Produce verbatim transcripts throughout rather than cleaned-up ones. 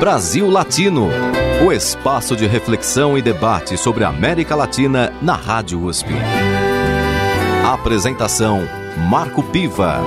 Brasil Latino, o espaço de reflexão e debate sobre a América Latina na Rádio U S P. Apresentação: Marco Piva.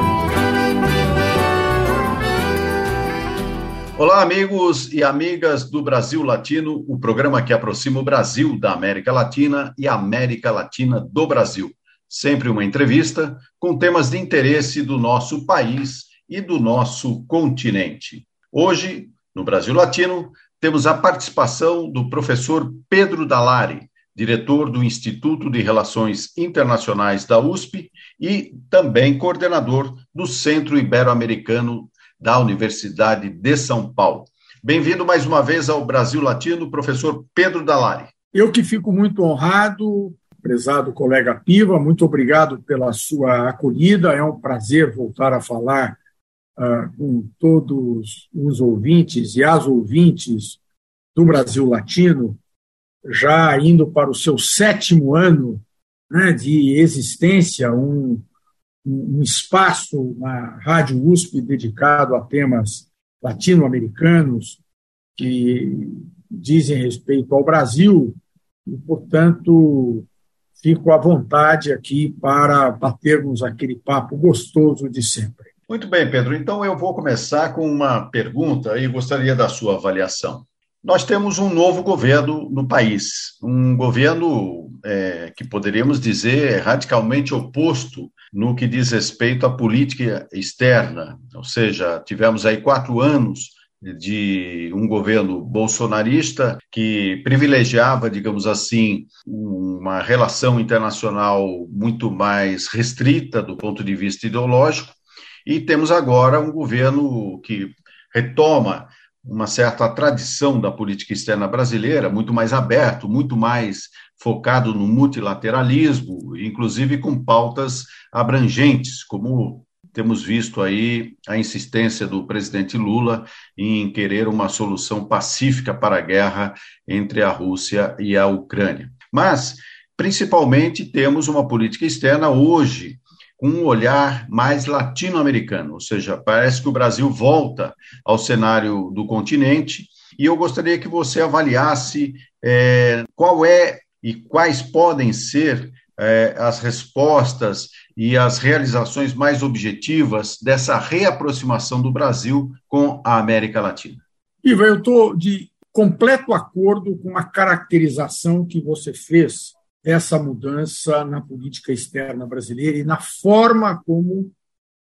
Olá, amigos e amigas do Brasil Latino, o programa que aproxima o Brasil da América Latina e a América Latina do Brasil. Sempre uma entrevista com temas de interesse do nosso país e do nosso continente. Hoje, no Brasil Latino, temos a participação do professor Pedro Dallari, diretor do Instituto de Relações Internacionais da U S P e também coordenador do Centro Ibero-Americano da Universidade de São Paulo. Bem-vindo mais uma vez ao Brasil Latino, professor Pedro Dallari. Eu que fico muito honrado, prezado colega Piva, muito obrigado pela sua acolhida. É um prazer voltar a falar Uh, com todos os ouvintes e as ouvintes do Brasil Latino, já indo para o seu sétimo ano, né, de existência, um, um espaço na Rádio U S P dedicado a temas latino-americanos que dizem respeito ao Brasil, e, portanto, fico à vontade aqui para batermos aquele papo gostoso de sempre. Muito bem, Pedro. Então, eu vou começar com uma pergunta e gostaria da sua avaliação. Nós temos um novo governo no país, um governo é, que poderíamos dizer radicalmente oposto no que diz respeito à política externa. Ou seja, tivemos aí quatro anos de um governo bolsonarista que privilegiava, digamos assim, uma relação internacional muito mais restrita do ponto de vista ideológico. E temos agora um governo que retoma uma certa tradição da política externa brasileira, muito mais aberto, muito mais focado no multilateralismo, inclusive com pautas abrangentes, como temos visto aí a insistência do presidente Lula em querer uma solução pacífica para a guerra entre a Rússia e a Ucrânia. Mas, principalmente, temos uma política externa hoje, um olhar mais latino-americano, ou seja, parece que o Brasil volta ao cenário do continente, e eu gostaria que você avaliasse é, qual é e quais podem ser é, as respostas e as realizações mais objetivas dessa reaproximação do Brasil com a América Latina. Ivan, eu estou de completo acordo com a caracterização que você fez dessa mudança na política externa brasileira e na forma como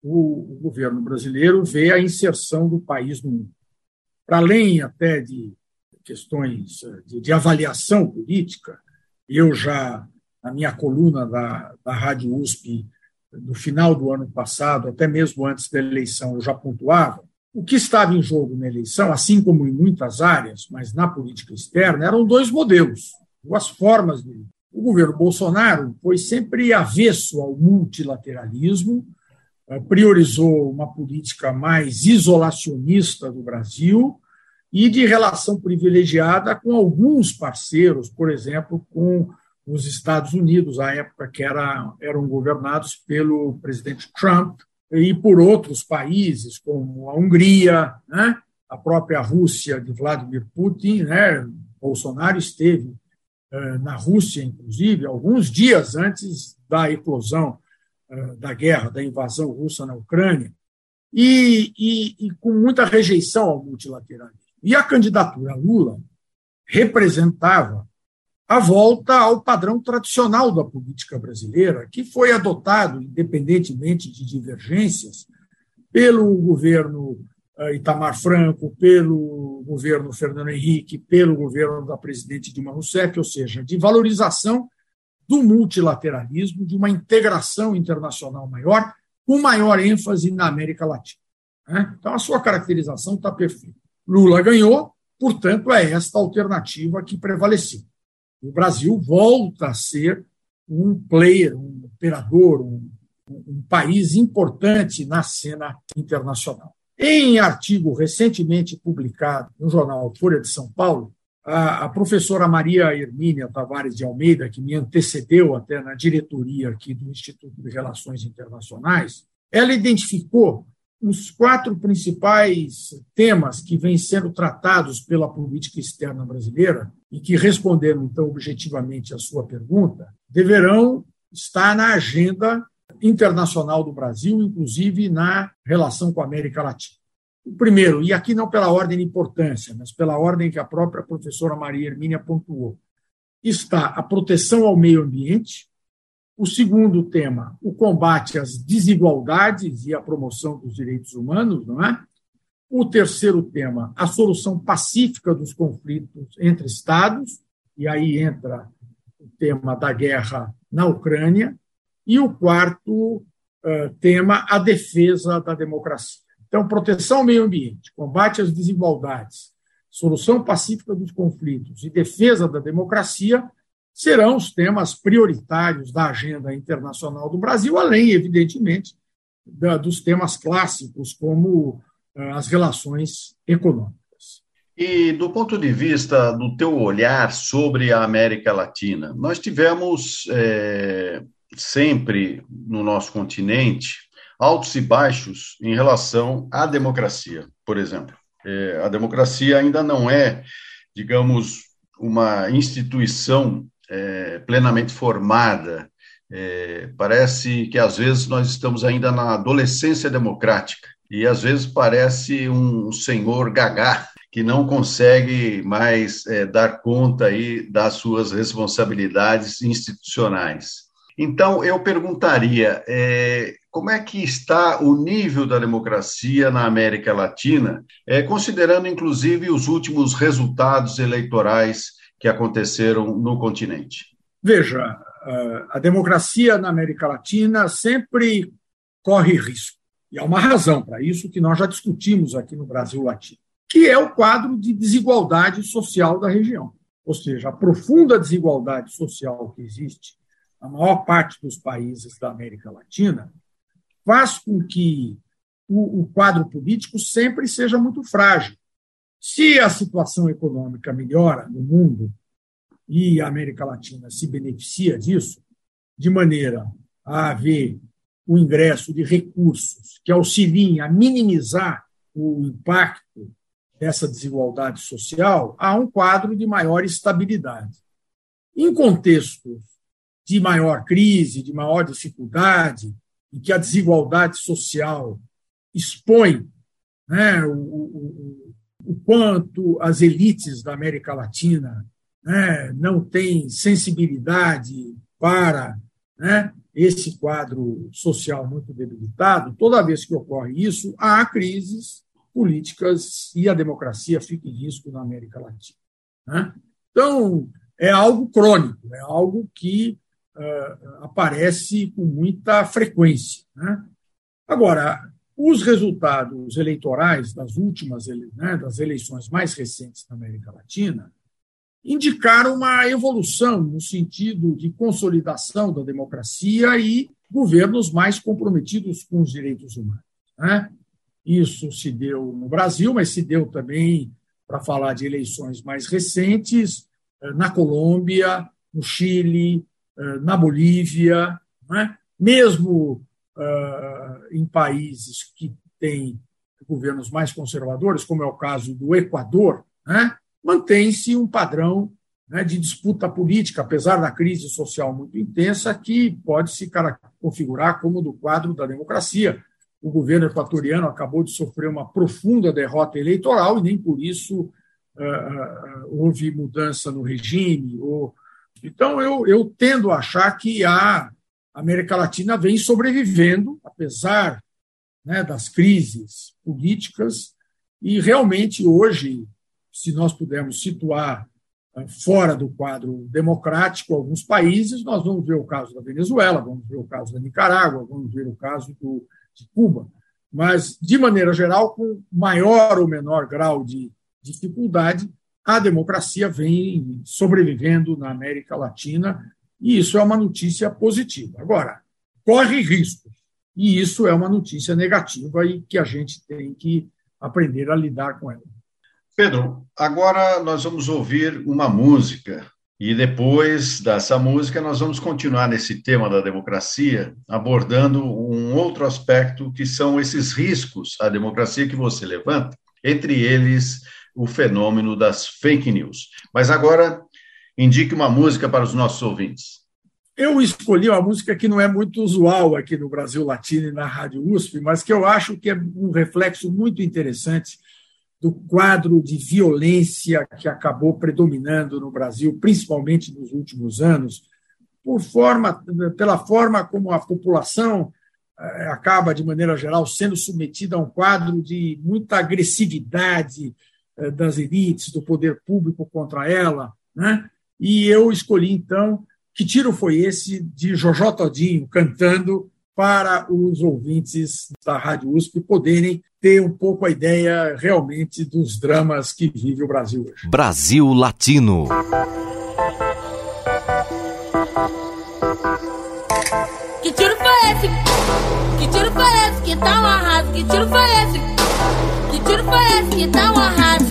o governo brasileiro vê a inserção do país no mundo. Para além até de questões de, de avaliação política, eu já, na minha coluna da, da Rádio U S P, no final do ano passado, até mesmo antes da eleição, eu já pontuava, o que estava em jogo na eleição, assim como em muitas áreas, mas na política externa, eram dois modelos, duas formas de... O governo Bolsonaro foi sempre avesso ao multilateralismo, priorizou uma política mais isolacionista do Brasil e de relação privilegiada com alguns parceiros, por exemplo, com os Estados Unidos, à época que era, eram governados pelo presidente Trump, e por outros países, como a Hungria, né, a própria Rússia de Vladimir Putin. Né, Bolsonaro esteve na Rússia, inclusive, alguns dias antes da eclosão da guerra, da invasão russa na Ucrânia, e, e, e com muita rejeição ao multilateralismo. E a candidatura Lula representava a volta ao padrão tradicional da política brasileira, que foi adotado, independentemente de divergências, pelo governo Itamar Franco, pelo governo Fernando Henrique, pelo governo da presidente Dilma Rousseff, ou seja, de valorização do multilateralismo, de uma integração internacional maior, com maior ênfase na América Latina. Então, a sua caracterização está perfeita. Lula ganhou, portanto, é esta alternativa que prevaleceu. O Brasil volta a ser um player, um operador, um, um país importante na cena internacional. Em artigo recentemente publicado no jornal Folha de São Paulo, a professora Maria Hermínia Tavares de Almeida, que me antecedeu até na diretoria aqui do Instituto de Relações Internacionais, ela identificou os quatro principais temas que vêm sendo tratados pela política externa brasileira e que responderam, então, objetivamente à sua pergunta, deverão estar na agenda internacional do Brasil, inclusive na relação com a América Latina. O primeiro, e aqui não pela ordem de importância, mas pela ordem que a própria professora Maria Hermínia pontuou, está a proteção ao meio ambiente. O segundo tema, o combate às desigualdades e a promoção dos direitos humanos, não é? O terceiro tema, a solução pacífica dos conflitos entre Estados, e aí entra o tema da guerra na Ucrânia. E o quarto eh, tema, a defesa da democracia. Então, proteção ao meio ambiente, combate às desigualdades, solução pacífica dos conflitos e defesa da democracia serão os temas prioritários da agenda internacional do Brasil, além, evidentemente, da, dos temas clássicos, como eh, as relações econômicas. E, do ponto de vista do teu olhar sobre a América Latina, nós tivemos eh, sempre no nosso continente altos e baixos em relação à democracia, por exemplo. Eh, a democracia ainda não é, digamos, uma instituição É, plenamente formada. É, parece que, às vezes, nós estamos ainda na adolescência democrática e, às vezes, parece um senhor gagá que não consegue mais é, dar conta aí das suas responsabilidades institucionais. Então, eu perguntaria, é, como é que está o nível da democracia na América Latina, é, considerando, inclusive, os últimos resultados eleitorais que aconteceram no continente? Veja, a democracia na América Latina sempre corre risco, e há uma razão para isso que nós já discutimos aqui no Brasil Latino, que é o quadro de desigualdade social da região, ou seja, a profunda desigualdade social que existe na maior parte dos países da América Latina faz com que o, o quadro político sempre seja muito frágil. Se a situação econômica melhora no mundo e a América Latina se beneficia disso, de maneira a haver o ingresso de recursos que auxiliem a minimizar o impacto dessa desigualdade social, há um quadro de maior estabilidade. Em contextos de maior crise, de maior dificuldade, em que a desigualdade social expõe, né, o, o o quanto as elites da América Latina, né, não têm sensibilidade para, né, esse quadro social muito debilitado, toda vez que ocorre isso, há crises políticas e a democracia fica em risco na América Latina, né? Então, é algo crônico, é algo que uh, aparece com muita frequência, né? Agora, os resultados eleitorais das últimas, né, das eleições mais recentes na América Latina indicaram uma evolução no sentido de consolidação da democracia e governos mais comprometidos com os direitos humanos, né? Isso se deu no Brasil, mas se deu também, para falar de eleições mais recentes, na Colômbia, no Chile, na Bolívia, né? Mesmo Uh, em países que têm governos mais conservadores, como é o caso do Equador, né, mantém-se um padrão, né, de disputa política, apesar da crise social muito intensa, que pode se configurar como do quadro da democracia. O governo equatoriano acabou de sofrer uma profunda derrota eleitoral e nem por isso uh, uh, houve mudança no regime. Ou... Então, eu, eu tendo a achar que há a América Latina vem sobrevivendo, apesar, né, das crises políticas, e realmente hoje, se nós pudermos situar fora do quadro democrático alguns países, nós vamos ver o caso da Venezuela, vamos ver o caso da Nicarágua, vamos ver o caso do, de Cuba, mas, de maneira geral, com maior ou menor grau de dificuldade, a democracia vem sobrevivendo na América Latina. E isso é uma notícia positiva. Agora, corre risco, e isso é uma notícia negativa e que a gente tem que aprender a lidar com ela. Pedro, agora nós vamos ouvir uma música E depois dessa música, nós vamos continuar nesse tema da democracia, abordando um outro aspecto que são esses riscos à democracia que você levanta, entre eles o fenômeno das fake news. Mas agora, indique uma música para os nossos ouvintes. Eu escolhi uma música que não é muito usual aqui no Brasil Latino e na Rádio U S P, mas que eu acho que é um reflexo muito interessante do quadro de violência que acabou predominando no Brasil, principalmente nos últimos anos, por forma, pela forma como a população acaba, de maneira geral, sendo submetida a um quadro de muita agressividade das elites, do poder público contra ela, né? E eu escolhi, então, Que Tiro Foi Esse, de Jojo Todynho, cantando para os ouvintes da Rádio U S P poderem ter um pouco a ideia realmente dos dramas que vive o Brasil hoje. Brasil Latino. Que tiro foi esse? Que tiro foi esse que tá um arraso? Que tiro foi esse? Que tiro foi esse que tá um arraso?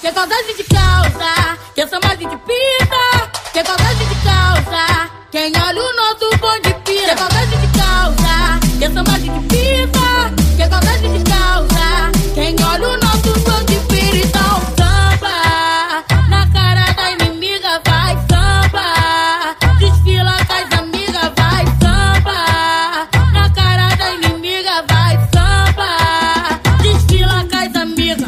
Que saudade de causa, que saudade de pita, que saudade de causa, quem olha o nosso bonde pira. Que saudade de causa, que saudade de pita, que saudade de causa, quem olha o nosso bonde pira. Então samba na cara da inimiga, vai samba, desfila com as amigas, vai samba na cara da inimiga, vai samba, desfila com as amigas.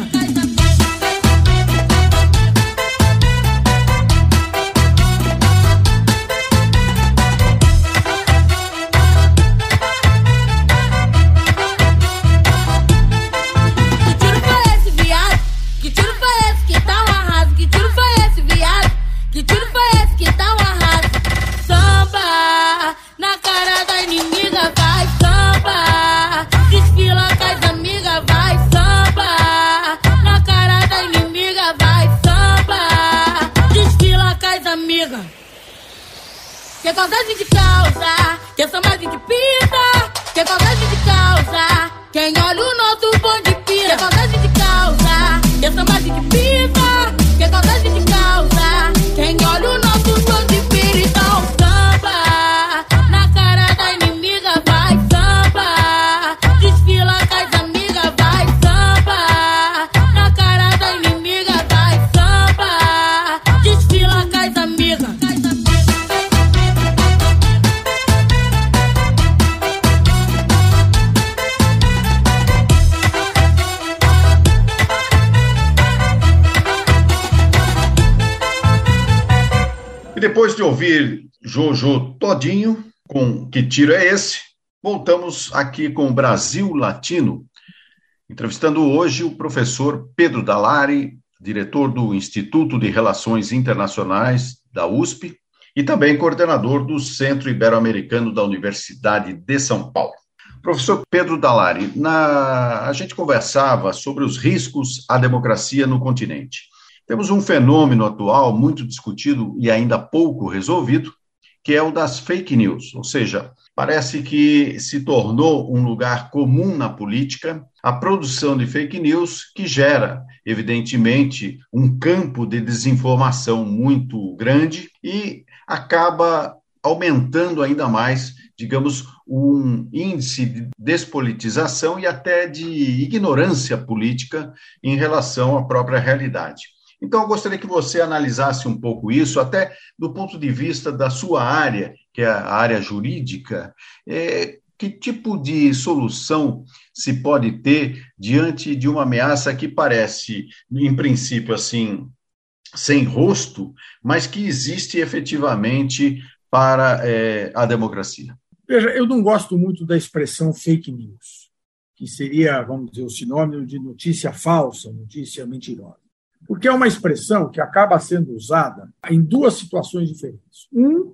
Que saudade de causa, que saudade de pita, que saudade de causa, quem olha o nosso bonde pira. Que saudade de causa, que saudade de pita, que saudade de causa, quem olha o nosso bonde pira. Então samba na cara da inimiga, vai samba, desfila com as amigas, vai samba na cara da inimiga, vai samba, desfila com as amigas. E depois de ouvir Jojo Todynho, com Que Tiro É Esse?, voltamos aqui com o Brasil Latino, entrevistando hoje o professor Pedro Dallari, diretor do Instituto de Relações Internacionais da U S P e também coordenador do Centro Ibero-Americano da Universidade de São Paulo. Professor Pedro Dallari, na... a gente conversava sobre os riscos à democracia no continente. Temos um fenômeno atual muito discutido e ainda pouco resolvido, que é o das fake news, ou seja, parece que se tornou um lugar comum na política a produção de fake news, que gera, evidentemente, um campo de desinformação muito grande e acaba aumentando ainda mais, digamos, um índice de despolitização e até de ignorância política em relação à própria realidade. Então, eu gostaria que você analisasse um pouco isso, até do ponto de vista da sua área, que é a área jurídica. É, que tipo de solução se pode ter diante de uma ameaça que parece, em princípio, assim, sem rosto, mas que existe efetivamente para é, a democracia? Veja, eu não gosto muito da expressão fake news. que seria, vamos dizer, o sinônimo de notícia falsa, notícia mentirosa. Porque é uma expressão que acaba sendo usada em duas situações diferentes. Um,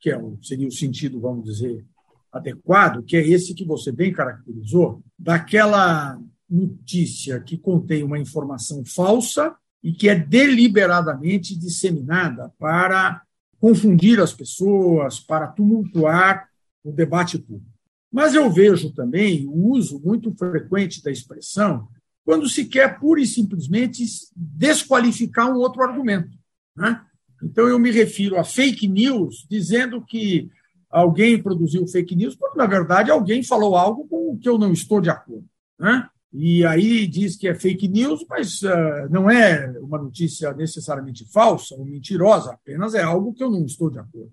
que é o, seria o sentido, vamos dizer, adequado, que é esse que você bem caracterizou, daquela notícia que contém uma informação falsa e que é deliberadamente disseminada para confundir as pessoas, para tumultuar o debate público. Mas eu vejo também o uso muito frequente da expressão quando se quer pura e simplesmente desqualificar um outro argumento, né? Então, eu me refiro a fake news dizendo que alguém produziu fake news, quando, na verdade, alguém falou algo com o que eu não estou de acordo, né? E aí diz que é fake news, mas uh, não é uma notícia necessariamente falsa ou mentirosa, apenas é algo que eu não estou de acordo.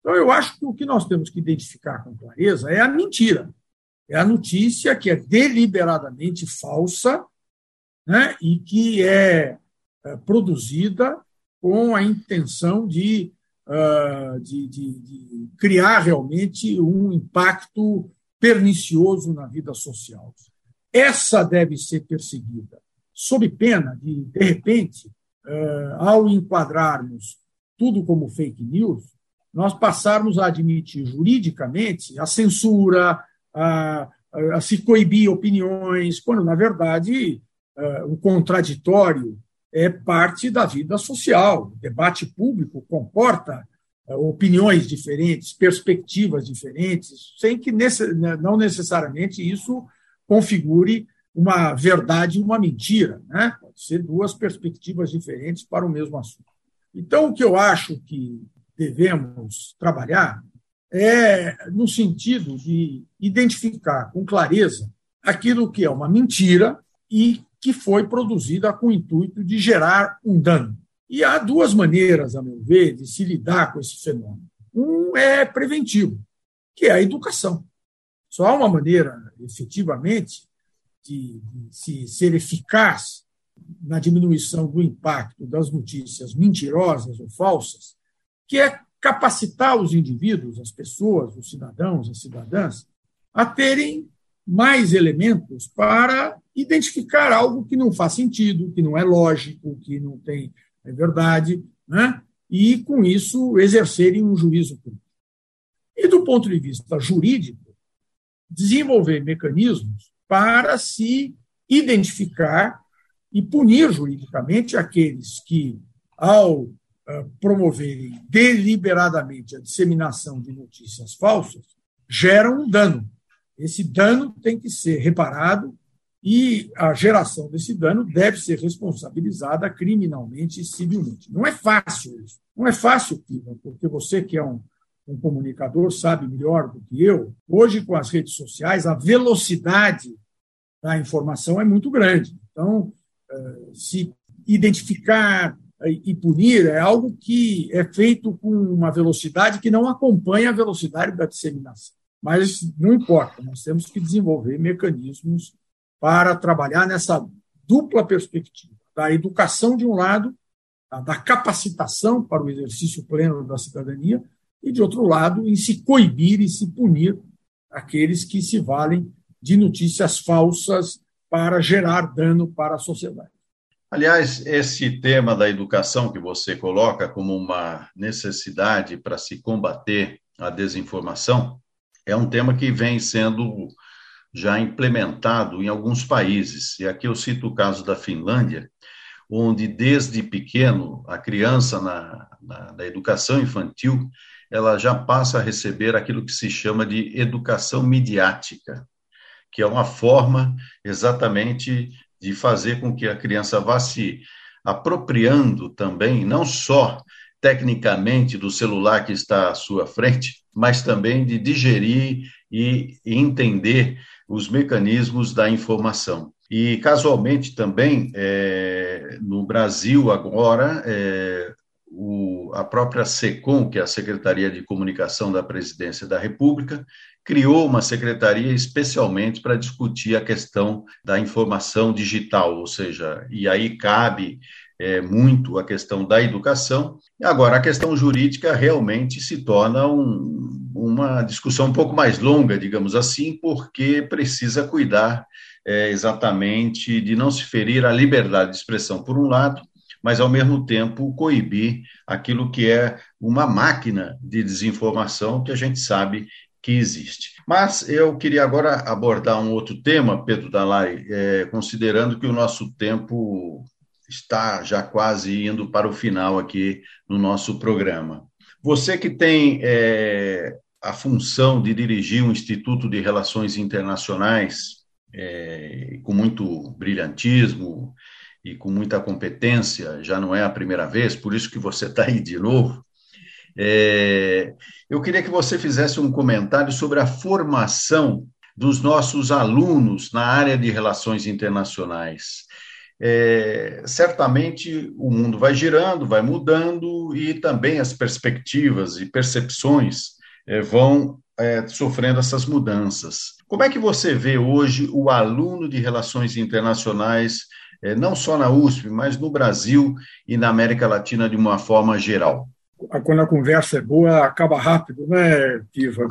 Então, eu acho que o que nós temos que identificar com clareza é a mentira. É a notícia que é deliberadamente falsa, né, e que é, é produzida com a intenção de, uh, de, de, de criar realmente um impacto pernicioso na vida social. Essa deve ser perseguida, sob pena de, de repente, uh, ao enquadrarmos tudo como fake news, nós passarmos a admitir juridicamente a censura, A, a, a se coibir opiniões, quando, na verdade, uh, o contraditório é parte da vida social. O debate público comporta uh, opiniões diferentes, perspectivas diferentes, sem que nesse, não necessariamente isso configure uma verdade e uma mentira, né? Pode ser duas perspectivas diferentes para o mesmo assunto. Então, o que eu acho que devemos trabalhar é no sentido de identificar com clareza aquilo que é uma mentira e que foi produzida com o intuito de gerar um dano. E há duas maneiras, a meu ver, de se lidar com esse fenômeno. Um é preventivo, que é a educação. Só há uma maneira, efetivamente, de se ser eficaz na diminuição do impacto das notícias mentirosas ou falsas, que é capacitar os indivíduos, as pessoas, os cidadãos, as cidadãs, a terem mais elementos para identificar algo que não faz sentido, que não é lógico, que não tem é verdade, né? E, com isso, exercerem um juízo crítico. E, do ponto de vista jurídico, desenvolver mecanismos para se identificar e punir juridicamente aqueles que, ao promoverem deliberadamente a disseminação de notícias falsas, geram um dano. Esse dano tem que ser reparado e a geração desse dano deve ser responsabilizada criminalmente e civilmente. Não é fácil isso. Não é fácil, Piva, porque você que é um, um comunicador sabe melhor do que eu. Hoje, com as redes sociais, a velocidade da informação é muito grande. Então, se identificar e punir é algo que é feito com uma velocidade que não acompanha a velocidade da disseminação. Mas não importa, nós temos que desenvolver mecanismos para trabalhar nessa dupla perspectiva, da educação de um lado, da capacitação para o exercício pleno da cidadania e, de outro lado, em se coibir e se punir aqueles que se valem de notícias falsas para gerar dano para a sociedade. Aliás, esse tema da educação que você coloca como uma necessidade para se combater a desinformação é um tema que vem sendo já implementado em alguns países. E aqui eu cito o caso da Finlândia, onde desde pequeno a criança na, na, na educação infantil ela já passa a receber aquilo que se chama de educação midiática, que é uma forma exatamente de fazer com que a criança vá se apropriando também, não só tecnicamente do celular que está à sua frente, mas também de digerir e entender os mecanismos da informação. E, casualmente, também, é, no Brasil, agora, é, o, a própria SECOM, que é a Secretaria de Comunicação da Presidência da República, criou uma secretaria especialmente para discutir a questão da informação digital, ou seja, e aí cabe é, muito a questão da educação. Agora, a questão jurídica realmente se torna um, uma discussão um pouco mais longa, digamos assim, porque precisa cuidar é, exatamente de não se ferir a liberdade de expressão, por um lado, mas, ao mesmo tempo, coibir aquilo que é uma máquina de desinformação que a gente sabe que existe. Mas eu queria agora abordar um outro tema, Pedro Dallari, é, considerando que o nosso tempo está já quase indo para o final aqui no nosso programa. Você que tem é, a função de dirigir um Instituto de Relações Internacionais, é, com muito brilhantismo e com muita competência, já não é a primeira vez, por isso que você está aí de novo. É, eu queria que você fizesse um comentário sobre a formação dos nossos alunos na área de relações internacionais. É, certamente o mundo vai girando, vai mudando, e também as perspectivas e percepções é, vão é, sofrendo essas mudanças. Como é que você vê hoje o aluno de relações internacionais, é, não só na U S P, mas no Brasil e na América Latina de uma forma geral? Quando a conversa é boa, acaba rápido, né, Piva?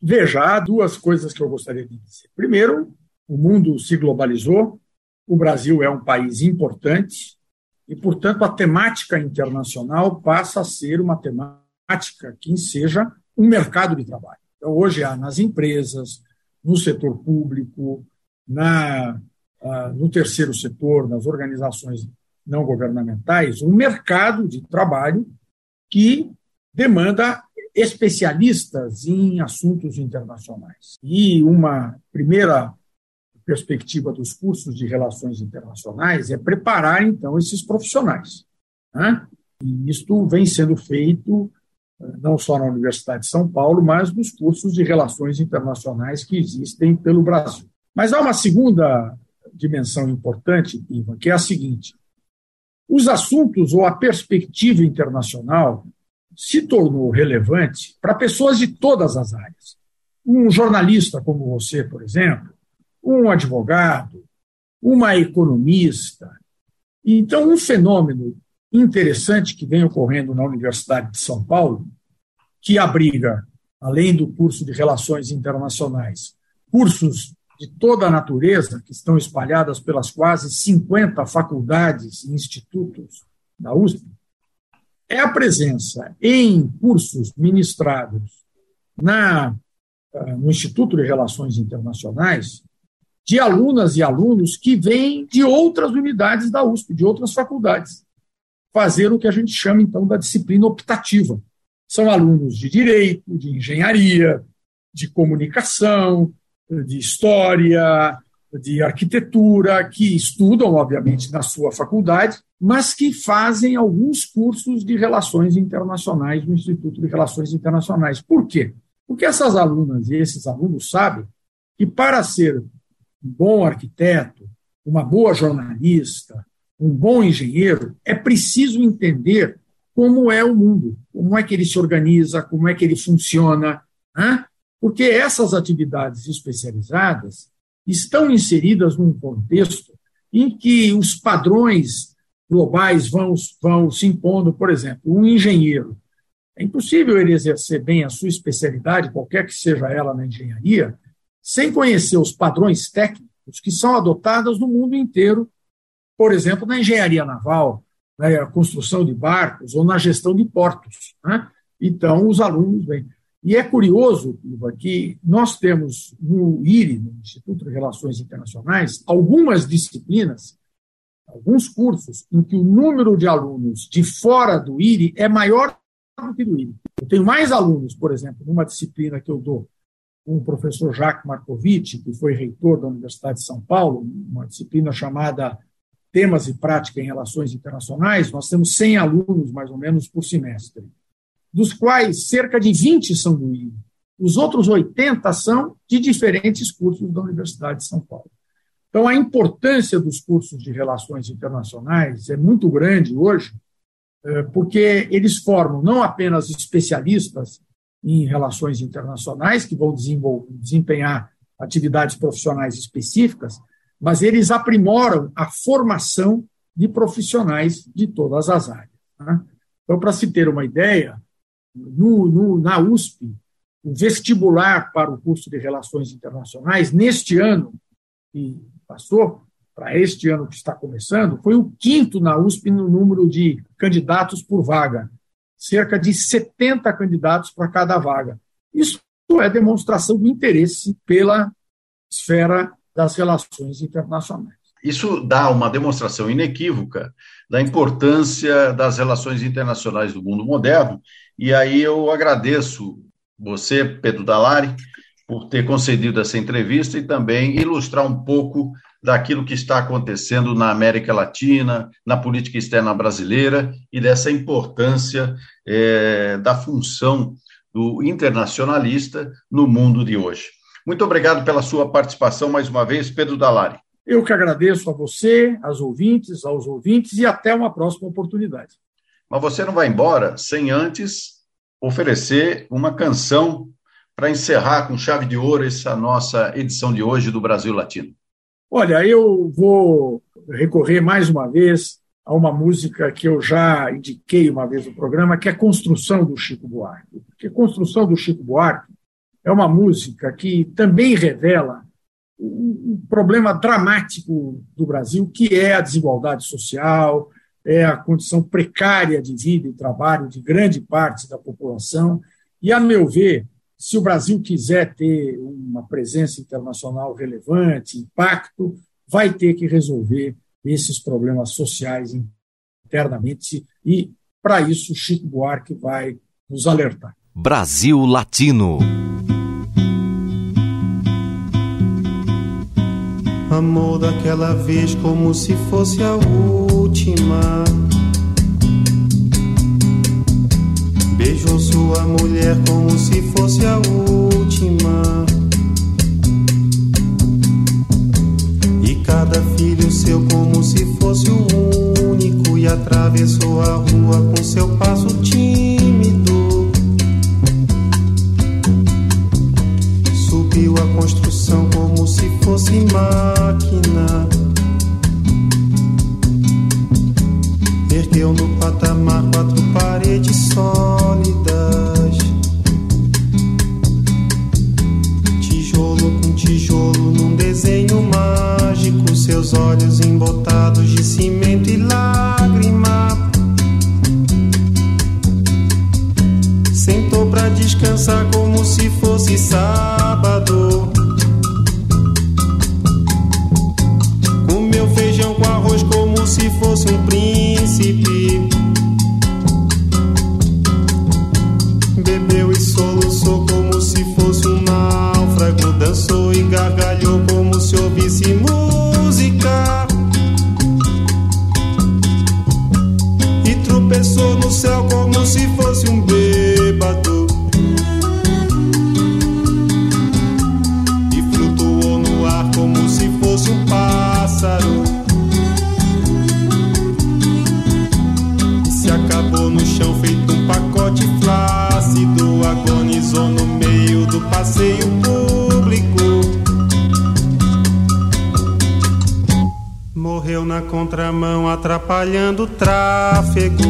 Veja, há duas coisas que eu gostaria de dizer. Primeiro, o mundo se globalizou, o Brasil é um país importante e, portanto, a temática internacional passa a ser uma temática que enseja um mercado de trabalho. Então, hoje há nas empresas, no setor público, na, no terceiro setor, nas organizações não governamentais, um mercado de trabalho que demanda especialistas em assuntos internacionais. E uma primeira perspectiva dos cursos de relações internacionais é preparar, então, esses profissionais, né? E isto vem sendo feito não só na Universidade de São Paulo, mas nos cursos de relações internacionais que existem pelo Brasil. Mas há uma segunda dimensão importante, Ivan, que é a seguinte: os assuntos ou a perspectiva internacional se tornou relevante para pessoas de todas as áreas. Um jornalista como você, por exemplo, um advogado, uma economista. Então, um fenômeno interessante que vem ocorrendo na Universidade de São Paulo, que abriga, além do curso de Relações Internacionais, cursos de toda a natureza, que estão espalhadas pelas quase cinquenta faculdades e institutos da U S P, é a presença em cursos ministrados na, no Instituto de Relações Internacionais de alunas e alunos que vêm de outras unidades da U S P, de outras faculdades, fazer o que a gente chama, então, da disciplina optativa. São alunos de direito, de engenharia, de comunicação, de história, de arquitetura, que estudam, obviamente, na sua faculdade, mas que fazem alguns cursos de relações internacionais no Instituto de Relações Internacionais. Por quê? Porque essas alunas e esses alunos sabem que, para ser um bom arquiteto, uma boa jornalista, um bom engenheiro, é preciso entender como é o mundo, como é que ele se organiza, como é que ele funciona, né? Porque essas atividades especializadas estão inseridas num contexto em que os padrões globais vão, vão se impondo. Por exemplo, um engenheiro, é impossível ele exercer bem a sua especialidade, qualquer que seja ela na engenharia, sem conhecer os padrões técnicos que são adotados no mundo inteiro, por exemplo, na engenharia naval, na construção de barcos ou na gestão de portos, né? Então, os alunos vêm. E é curioso, Piva, que nós temos no I R I, no Instituto de Relações Internacionais, algumas disciplinas, alguns cursos, em que o número de alunos de fora do I R I é maior do que do I R I. Eu tenho mais alunos, por exemplo, numa disciplina que eu dou com o professor Jacques Markovitch, que foi reitor da Universidade de São Paulo, uma disciplina chamada Temas e Prática em Relações Internacionais. Nós temos cem alunos, mais ou menos, por semestre, dos quais cerca de vinte são do I R I. Os outros oitenta são de diferentes cursos da Universidade de São Paulo. Então, a importância dos cursos de relações internacionais é muito grande hoje, porque eles formam não apenas especialistas em relações internacionais, que vão desempenhar atividades profissionais específicas, mas eles aprimoram a formação de profissionais de todas as áreas, né? Então, para se ter uma ideia, No, no, na U S P, o vestibular para o curso de Relações Internacionais, neste ano que passou, para este ano que está começando, foi o quinto na U S P no número de candidatos por vaga. Cerca de setenta candidatos para cada vaga. Isso é demonstração de interesse pela esfera das relações internacionais. Isso dá uma demonstração inequívoca da importância das relações internacionais do mundo moderno. E aí eu agradeço você, Pedro Dallari, por ter concedido essa entrevista e também ilustrar um pouco daquilo que está acontecendo na América Latina, na política externa brasileira e dessa importância eh, da função do internacionalista no mundo de hoje. Muito obrigado pela sua participação mais uma vez, Pedro Dallari. Eu que agradeço a você, aos ouvintes, aos ouvintes e até uma próxima oportunidade. Mas você não vai embora sem antes oferecer uma canção para encerrar com chave de ouro essa nossa edição de hoje do Brasil Latino. Olha, eu vou recorrer mais uma vez a uma música que eu já indiquei uma vez no programa, que é Construção do Chico Buarque. Porque Construção do Chico Buarque é uma música que também revela um problema dramático do Brasil, que é a desigualdade social, é a condição precária de vida e trabalho de grande parte da população. E, a meu ver, se o Brasil quiser ter uma presença internacional relevante, impacto, vai ter que resolver esses problemas sociais internamente e, para isso, Chico Buarque vai nos alertar. Brasil Latino. Amor daquela vez como se fosse a última. Beijou sua mulher como se fosse a última. E cada filho seu como se fosse o único. E atravessou a rua com seu passo tímido. Subiu a construção como se fosse máquina. Ergueu no patamar quatro paredes sólidas. Tijolo com tijolo num desenho mágico. Seus olhos embotados de cimento e lágrima. Sentou pra descansar como se fosse sábado. Comeu feijão com arroz como se fosse um príncipe. Bebeu e soluçou como se fosse um náufrago. Dançou e gargalhou como se ouvisse música. E tropeçou no céu como se fosse um bêbado. E flutuou no ar como se fosse um pássaro. No chão feito um pacote flácido, agonizou no meio do passeio público. Morreu na contramão atrapalhando o tráfego.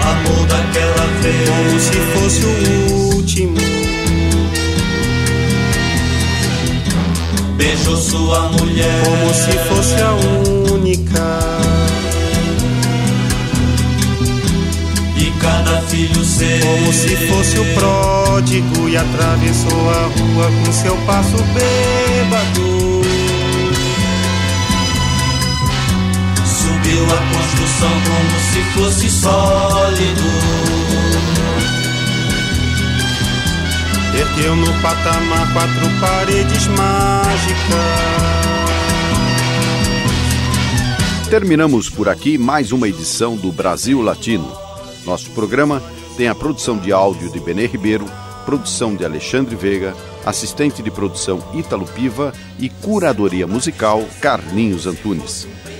Amor daquela vez como se fosse o último. Beijou sua mulher como se fosse a única. E cada filho seu como se fosse o pródigo. E atravessou a rua com seu passo bêbado. Subiu a construção como se fosse sólido. Ergueu no patamar quatro paredes mágicas. Terminamos por aqui mais uma edição do Brasil Latino. Nosso programa tem a produção de áudio de Benê Ribeiro, produção de Alexandre Veiga, assistente de produção Ítalo Piva e curadoria musical Carlinhos Antunes.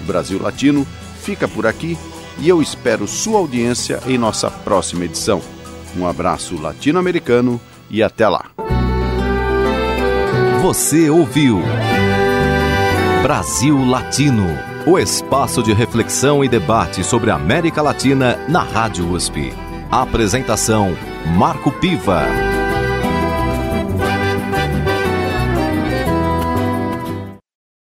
O Brasil Latino fica por aqui e eu espero sua audiência em nossa próxima edição. Um abraço latino-americano e até lá. Você ouviu Brasil Latino, o espaço de reflexão e debate sobre a América Latina na Rádio U S P. Apresentação: Marco Piva.